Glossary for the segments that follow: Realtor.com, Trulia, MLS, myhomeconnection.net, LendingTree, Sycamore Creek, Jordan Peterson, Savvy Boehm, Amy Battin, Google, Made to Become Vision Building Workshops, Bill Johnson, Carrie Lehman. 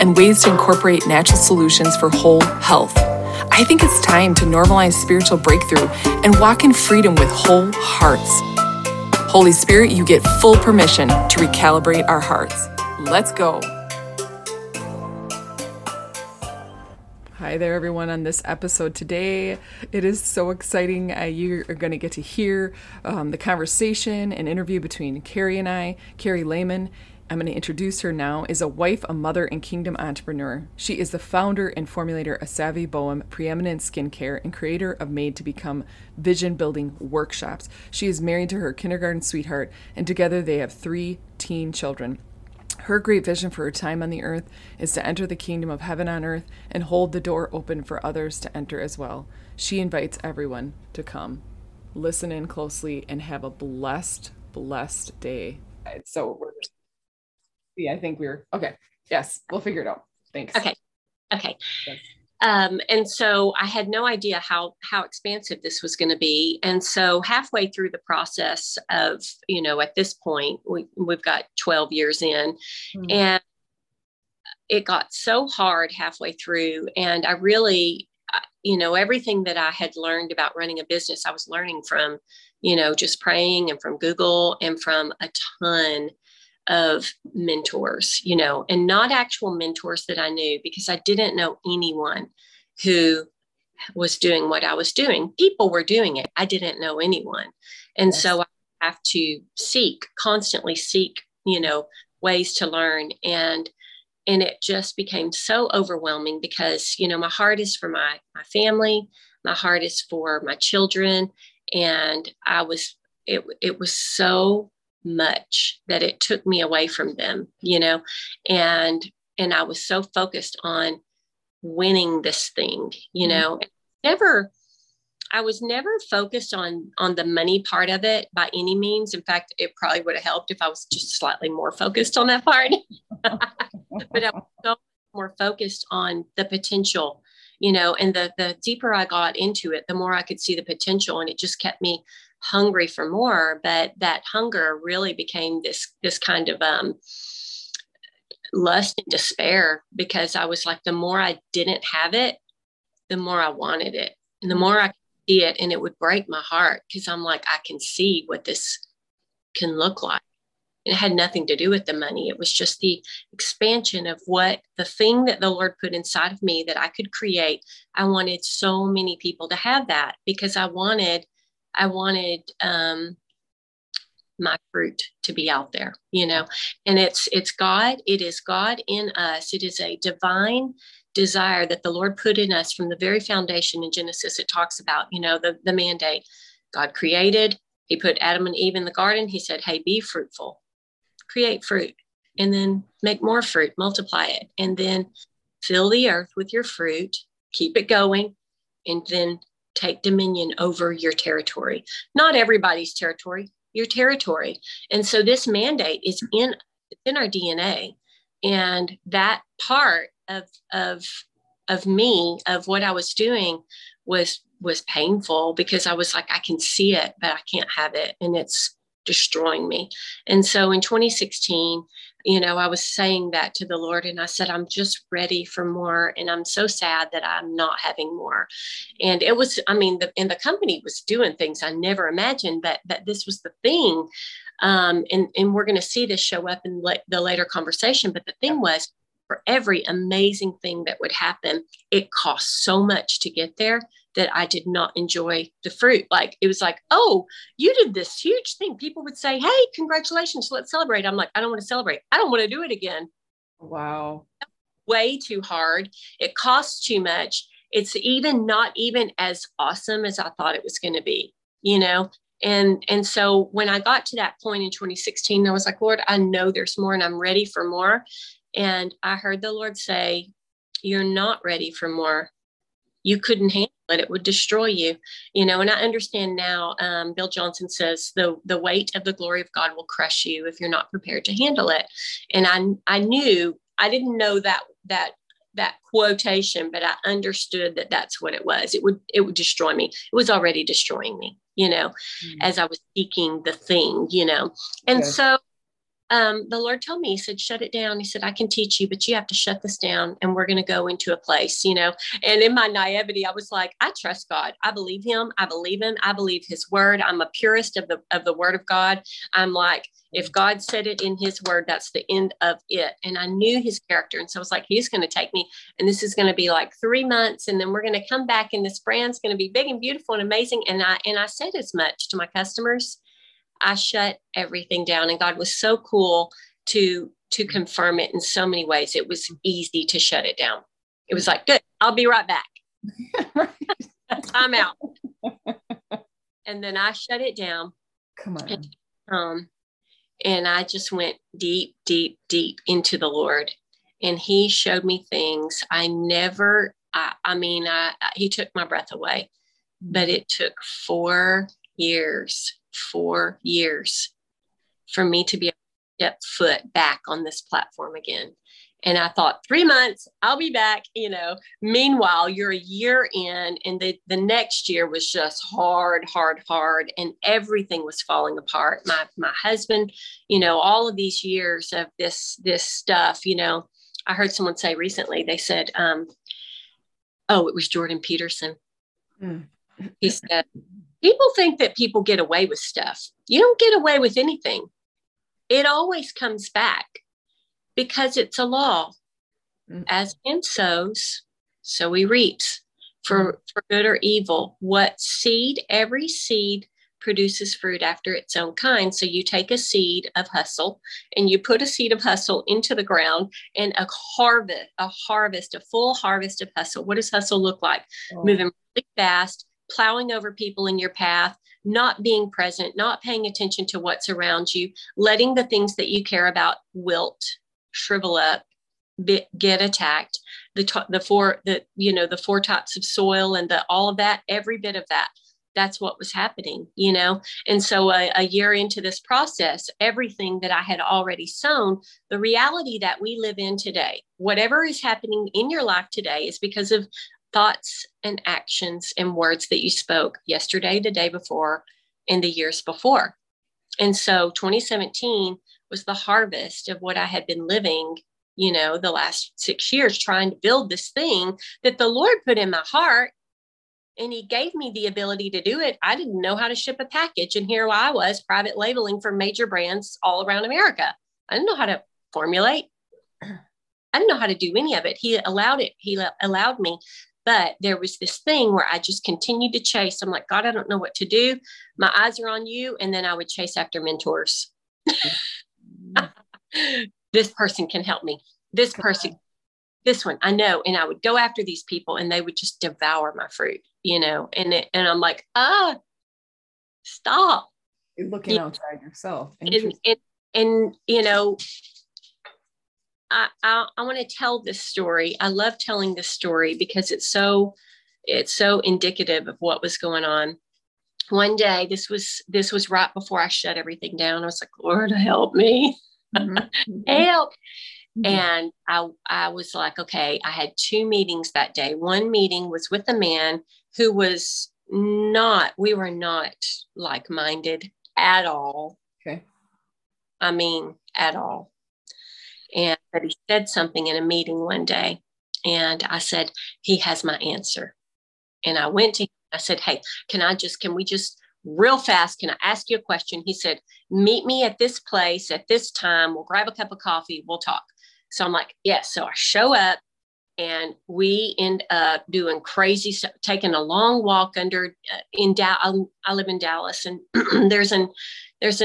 and ways to incorporate natural solutions for whole health. I think it's time to normalize spiritual breakthrough and walk in freedom with whole hearts. Holy Spirit, you get full permission to recalibrate our hearts. Let's go. Hi there, everyone, on this episode today. It is so exciting. You are going to get to hear the conversation and interview between Carrie and I, Carrie Lehman. I'm going to introduce her now, is a wife, a mother, and kingdom entrepreneur. She is the founder and formulator of Savvy Boehm, preeminent skincare, and creator of Made to Become Vision Building Workshops. She is married to her kindergarten sweetheart, and together they have 3 teen children. Her great vision for her time on the earth is to enter the kingdom of heaven on earth and hold the door open for others to enter as well. She invites everyone to come. Listen in closely and have a blessed, blessed day. It's so weird. Yeah, I think we're okay. Yes, we'll figure it out. Thanks. Okay. Yes. And so I had no idea how expansive this was going to be. And so halfway through the process of, at this point, we've got 12 years in, and it got so hard halfway through. And I really, everything that I had learned about running a business, I was learning from, just praying and from Google and from a ton of mentors, and not actual mentors that I knew, because I didn't know anyone who was doing what I was doing. People were doing it. I didn't know anyone. And yes. So I have to constantly seek, ways to learn. And it just became so overwhelming because, my heart is for my family, my heart is for my children. And it was so much that it took me away from them, and I was so focused on winning this thing, I was never focused on the money part of it by any means. In fact, it probably would have helped if I was just slightly more focused on that part, but I was so more focused on the potential, and the deeper I got into it, the more I could see the potential, and it just kept me hungry for more. But that hunger really became this kind of lust and despair, because I was like, the more I didn't have it, the more I wanted it, and the more I could see it, and it would break my heart, because I'm like, I can see what this can look like. And it had nothing to do with the money. It was just the expansion of what the thing that the Lord put inside of me that I could create. I wanted so many people to have that, because I wanted my fruit to be out there, and it's God. It is God in us. It is a divine desire that the Lord put in us from the very foundation. In Genesis, it talks about, the mandate God created. He put Adam and Eve in the garden. He said, hey, be fruitful, create fruit, and then make more fruit, multiply it, and then fill the earth with your fruit, keep it going, and then take dominion over your territory, not everybody's territory, your territory. And so this mandate is in our DNA. And that part of me, of what I was doing was painful, because I was like, I can see it, but I can't have it. And it's destroying me. And so in 2016, I was saying that to the Lord, and I said, I'm just ready for more. And I'm so sad that I'm not having more. And it was, the company was doing things I never imagined, but this was the thing. And we're going to see this show up in the later conversation. But the thing was, for every amazing thing that would happen, it cost so much to get there that I did not enjoy the fruit. Like, it was like, oh, you did this huge thing. People would say, hey, congratulations, let's celebrate. I'm like, I don't want to celebrate. I don't want to do it again. Wow. Way too hard. It costs too much. It's even not even as awesome as I thought it was going to be, And so when I got to that point in 2016, I was like, Lord, I know there's more, and I'm ready for more. And I heard the Lord say, you're not ready for more. You couldn't handle it. It would destroy you, you know, and I understand now, Bill Johnson says the weight of the glory of God will crush you if you're not prepared to handle it. And I knew, I didn't know that quotation, but I understood that that's what it was. It would destroy me. It was already destroying me, you know, as I was seeking the thing, you know? And so, the Lord told me, he said, shut it down. He said, I can teach you, but you have to shut this down and we're going to go into a place, you know, and in my naivety, I was like, I trust God. I believe him. I believe him. I believe his word. I'm a purist of the word of God. I'm like, if God said it in his word, that's the end of it. And I knew his character. And so I was like, he's going to take me and this is going to be like 3 months. And then we're going to come back and this brand's going to be big and beautiful and amazing. And I said as much to my customers. I shut everything down, and God was so cool to confirm it in so many ways. It was easy to shut it down. It was like, good, I'll be right back. I'm out. And then I shut it down. Come on. And I just went deep, deep, deep into the Lord. And he showed me things I never, he took my breath away, but it took 4 years for me to be able to step foot back on this platform again. And I thought 3 months, I'll be back, you know, meanwhile, you're a year in, and the next year was just hard. And everything was falling apart. My husband, you know, all of these years of this stuff, you know, I heard someone say recently, they said, it was Jordan Peterson. Mm. He said, people think that people get away with stuff. You don't get away with anything. It always comes back because it's a law. As man sows, so he reaps for good or evil. Every seed produces fruit after its own kind. So you take a seed of hustle and you put a seed of hustle into the ground, and a full harvest of hustle. What does hustle look like? Oh. Moving really fast, plowing over people in your path, not being present, not paying attention to what's around you, letting the things that you care about wilt, shrivel up, get attacked. The four types of soil and all of that, every bit of that. That's what was happening, you know? And so a year into this process, everything that I had already sown, the reality that we live in today, whatever is happening in your life today is because of thoughts and actions and words that you spoke yesterday, the day before, and the years before. And so 2017 was the harvest of what I had been living, you know, the last 6 years, trying to build this thing that the Lord put in my heart. And he gave me the ability to do it. I didn't know how to ship a package. And here I was private labeling for major brands all around America. I didn't know how to formulate. I didn't know how to do any of it. He allowed it. He allowed me. But there was this thing where I just continued to chase. I'm like, God, I don't know what to do. My eyes are on you. And then I would chase after mentors. This person can help me. This person, this one, I know. And I would go after these people and they would just devour my fruit, you know, and I'm like, stop. You're looking outside yourself. And you know, I want to tell this story. I love telling this story because it's so indicative of what was going on. One day, this was right before I shut everything down. I was like, Lord, help me. Mm-hmm. Help. Mm-hmm. And I was like, okay, I had 2 meetings that day. One meeting was with a man who was we were not like-minded at all. Okay. I mean, at all. But he said something in a meeting one day, and I said, he has my answer. And I went to him, I said, hey, can we just real fast, can I ask you a question? He said, meet me at this place at this time. We'll grab a cup of coffee. We'll talk. So I'm like, yes. Yeah. So I show up, and we end up doing crazy stuff, taking a long walk in Dallas. I live in Dallas, and there's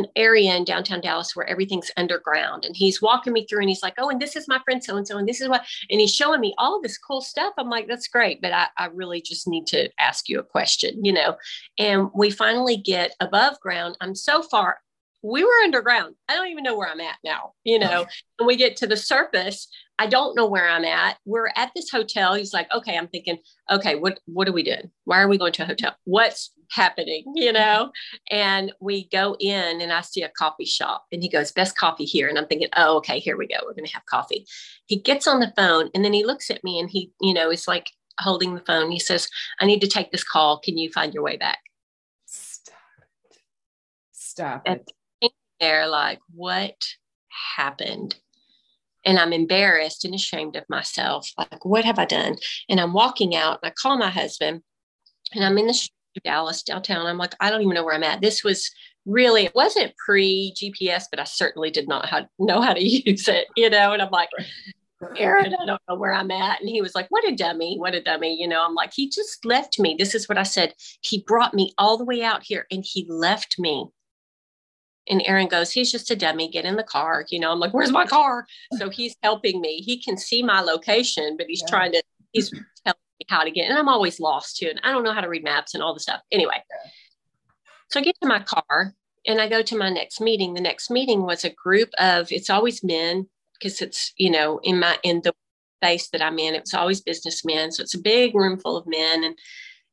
an area in downtown Dallas where everything's underground. And he's walking me through, and he's like, oh, and this is my friend so-and-so, and this is what, and he's showing me all this cool stuff. I'm like, that's great, but I really just need to ask you a question, you know? And we finally get above ground. I'm so far, we were underground. I don't even know where I'm at now, you know? And we get to the surface I don't know where I'm at. We're at this hotel. He's like, okay, I'm thinking, okay, what are we doing? Why are we going to a hotel? What's happening? You know? And we go in and I see a coffee shop and he goes, best coffee here. And I'm thinking, oh, okay, here we go. We're going to have coffee. He gets on the phone and then he looks at me and he, you know, is like holding the phone. He says, I need to take this call. Can you find your way back? Stop it. And they're like, what happened? And I'm embarrassed and ashamed of myself. Like, what have I done? And I'm walking out and I call my husband and I'm in the street of Dallas downtown. I'm like, I don't even know where I'm at. This was really, it wasn't pre-GPS, but I certainly did not know how to use it, you know? And I'm like, Aaron, I don't know where I'm at. And he was like, what a dummy. You know, I'm like, he just left me. This is what I said. He brought me all the way out here and he left me. And Aaron goes, he's just a dummy, get in the car. You know, I'm like, where's my car? So he's helping me. He can see my location, but he's he's telling me how to get, and I'm always lost too. And I don't know how to read maps and all the stuff. Anyway, so I get to my car and I go to my next meeting. The next meeting was a group of, it's always men because it's, you know, in the space that I'm in, it's always businessmen. So it's a big room full of men.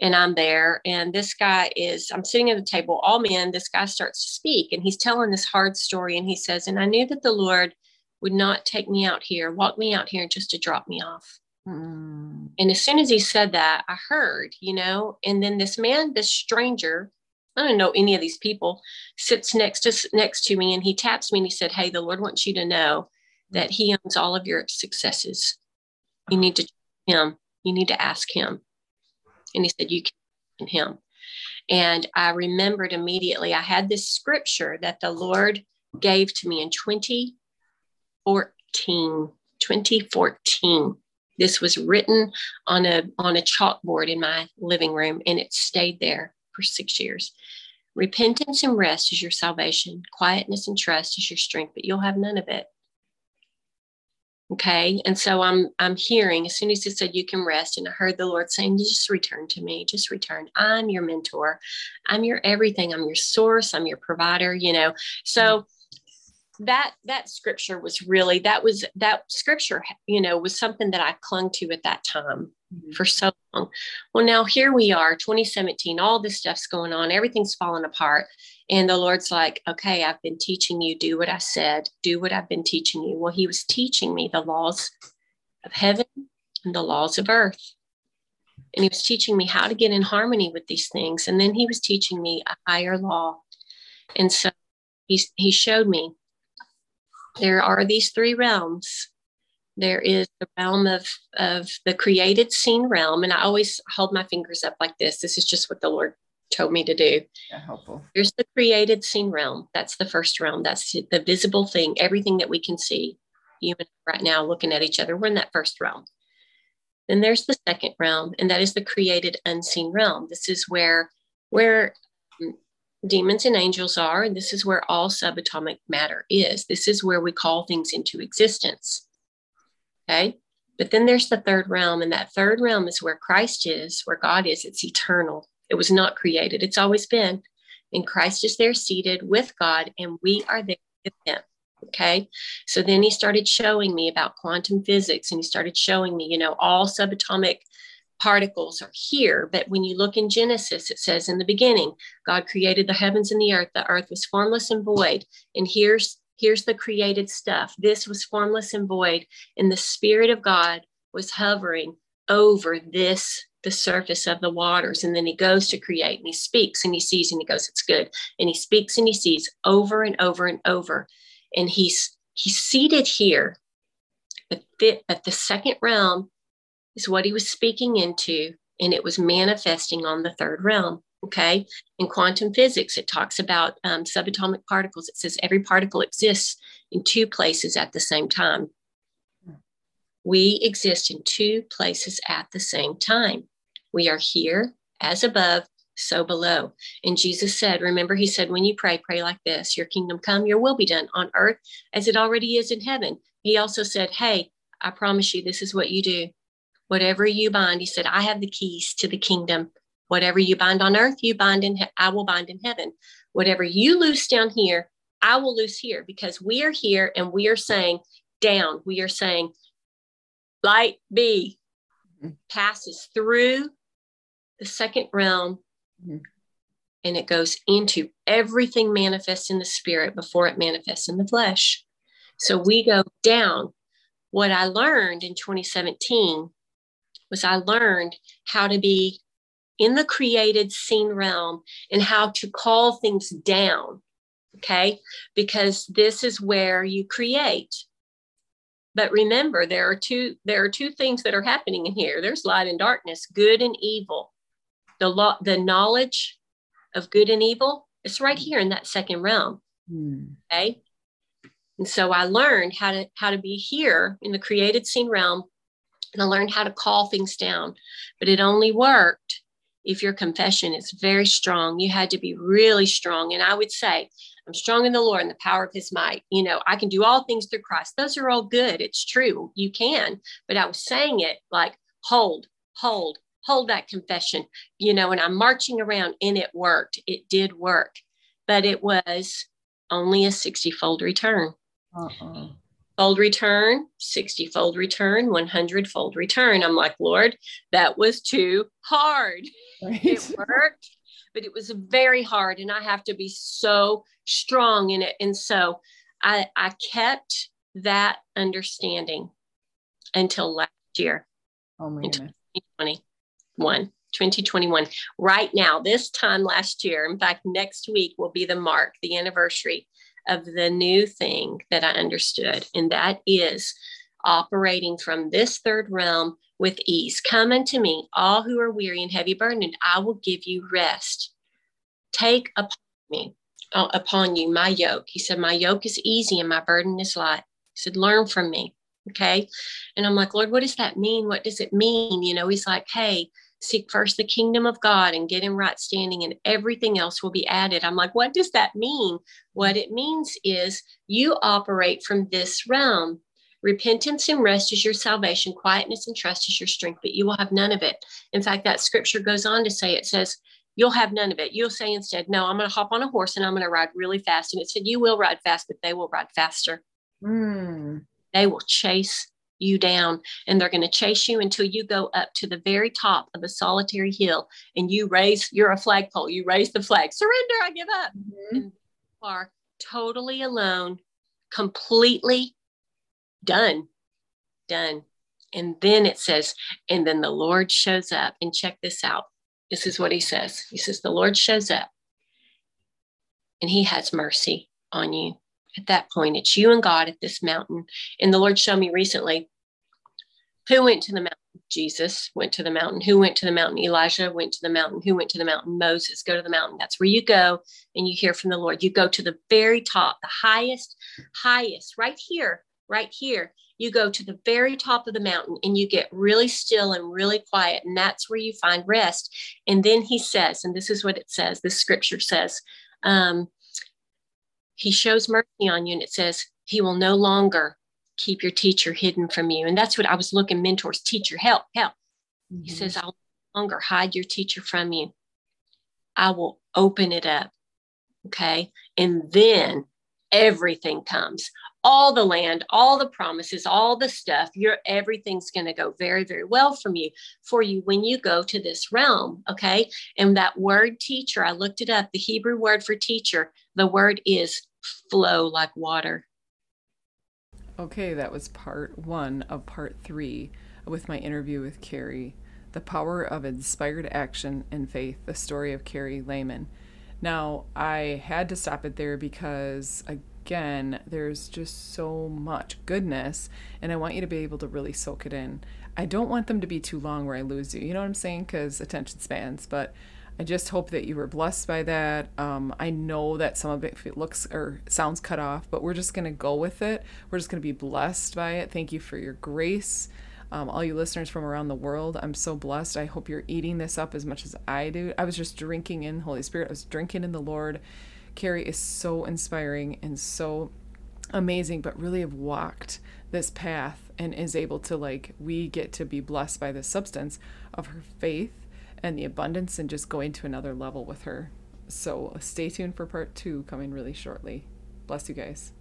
And I'm there, and this guy is, I'm sitting at the table, all men, this guy starts to speak, and he's telling this hard story, and he says, and I knew that the Lord would not take me out here, walk me out here just to drop me off. Mm. And as soon as he said that, I heard, you know, and then this man, this stranger, I don't know any of these people, sits next to me, and he taps me, and he said, hey, the Lord wants you to know that he owns all of your successes. You need to tell him. You need to ask him. And he said, you can him. And I remembered immediately, I had this scripture that the Lord gave to me in 2014. This was written on a chalkboard in my living room, and it stayed there for 6 years. Repentance and rest is your salvation. Quietness and trust is your strength, but you'll have none of it. Okay. And so I'm hearing, as soon as he said, you can rest. And I heard the Lord saying, just return to me, just return. I'm your mentor. I'm your everything. I'm your source. I'm your provider, you know? So that scripture was really, that scripture, you know, was something that I clung to at that time for so long. Well, now here we are, 2017, all this stuff's going on. Everything's falling apart. And the Lord's like, okay, I've been teaching you, do what I said, do what I've been teaching you. Well, he was teaching me the laws of heaven and the laws of earth. And he was teaching me how to get in harmony with these things. And then he was teaching me a higher law. And so he showed me there are these three realms. There is the realm of the created seen realm. And I always hold my fingers up like this. This is just what the Lord told me to do. Yeah, helpful. There's the created seen realm. That's the first realm. That's the visible thing, everything that we can see. You and I right now looking at each other, we're in that first realm. Then there's the second realm, and that is the created unseen realm. This is where demons and angels are, and this is where all subatomic matter is. This is where we call things into existence. Okay? But then there's the third realm, and that third realm is where Christ is, where God is. It's eternal. It was not created. It's always been. And Christ is there seated with God, and we are there with him. Okay. So then he started showing me about quantum physics, and he started showing me, you know, all subatomic particles are here. But when you look in Genesis, it says in the beginning, God created the heavens and the earth. The earth was formless and void. And here's the created stuff. This was formless and void. And the Spirit of God was hovering over this, the surface of the waters. And then he goes to create, and he speaks, and he sees, and he goes, it's good. And he speaks and he sees over and over and over. And he's seated here. But the second realm is what he was speaking into, and it was manifesting on the third realm. Okay. In quantum physics, it talks about subatomic particles. It says every particle exists in two places at the same time. We exist in two places at the same time. We are here as above, so below. And Jesus said, remember, he said, when you pray, pray like this, your kingdom come, your will be done on earth as it already is in heaven. He also said, hey, I promise you, this is what you do. Whatever you bind, he said, I have the keys to the kingdom. Whatever you bind on earth, you bind in, I will bind in heaven. Whatever you loose down here, I will loose here, because we are here and we are saying down. We are saying Light B passes through the second realm, and it goes into everything manifests in the spirit before it manifests in the flesh. So we go down. What I learned in 2017 was I learned how to be in the created seen realm and how to call things down. Okay. Because this is where you create. But remember, there are two things that are happening in here. There's light and darkness, good and evil. The knowledge of good and evil, it's right here in that second realm. Okay. And so I learned how to be here in the created seen realm. And I learned how to call things down, but it only worked if your confession is very strong. You had to be really strong. And I would say, I'm strong in the Lord and the power of his might. You know, I can do all things through Christ. Those are all good. It's true. You can. But I was saying it like, hold that confession, you know, and I'm marching around, and it worked. It did work, but it was only a 60-fold return. Fold return, 60-fold return, 100-fold return. I'm like, Lord, that was too hard. Right. It worked, but it was very hard. And I have to be so strong in it. And so I kept that understanding until last year. Oh, my goodness. 2021. Right now, this time last year, in fact, next week will be the mark, the anniversary of the new thing that I understood. And that is operating from this third realm with ease. Come unto me, all who are weary and heavy burdened, and I will give you rest. Take upon you my yoke. He said, my yoke is easy and my burden is light. He said, learn from me. Okay. And I'm like, Lord, what does that mean? What does it mean? You know, he's like, hey, seek first the kingdom of God and get in right standing, and everything else will be added. I'm like, what does that mean? What it means is you operate from this realm. Repentance and rest is your salvation. Quietness and trust is your strength, but you will have none of it. In fact, that scripture goes on to say, it says, you'll have none of it. You'll say instead, no, I'm going to hop on a horse and I'm going to ride really fast. And it said, you will ride fast, but they will ride faster. They will chase you down, and they're going to chase you until you go up to the very top of a solitary hill and you're a flagpole. You raise the flag, surrender, I give up. And you are totally alone, completely done. And then it says, and then the Lord shows up, and check this out. This is what he says. He says, the Lord shows up and he has mercy on you. At that point, it's you and God at this mountain. And the Lord showed me recently, who went to the mountain? Jesus went to the mountain. Who went to the mountain? Elijah went to the mountain. Who went to the mountain? Moses. Go to the mountain. That's where you go and you hear from the Lord. You go to the very top, the highest, right here. You go to the very top of the mountain and you get really still and really quiet. And that's where you find rest. And then he says, and this is what it says, this scripture says, he shows mercy on you, and it says he will no longer keep your teacher hidden from you. And that's what I was looking, mentors, teacher, help. He says, I'll no longer hide your teacher from you. I will open it up. Okay. And then everything comes, all the land, all the promises, all the stuff. Everything's going to go very, very well for you when you go to this realm. Okay. And that word teacher, I looked it up, the Hebrew word for teacher, the word is flow like water. Okay. That was part one of part three with my interview with Carrie, the power of inspired action and faith, the story of Carrie Lehman. Now, I had to stop it there because, again, there's just so much goodness, and I want you to be able to really soak it in. I don't want them to be too long where I lose you. You know what I'm saying? Because attention spans. But I just hope that you were blessed by that. I know that some of it looks or sounds cut off, but we're just going to go with it. We're just going to be blessed by it. Thank you for your grace. All you listeners from around the world, I'm so blessed. I hope you're eating this up as much as I do. I was just drinking in Holy Spirit. I was drinking in the Lord. Carrie is so inspiring and so amazing, but really have walked this path and is able to, we get to be blessed by the substance of her faith and the abundance and just going to another level with her. So stay tuned for part two coming really shortly. Bless you guys.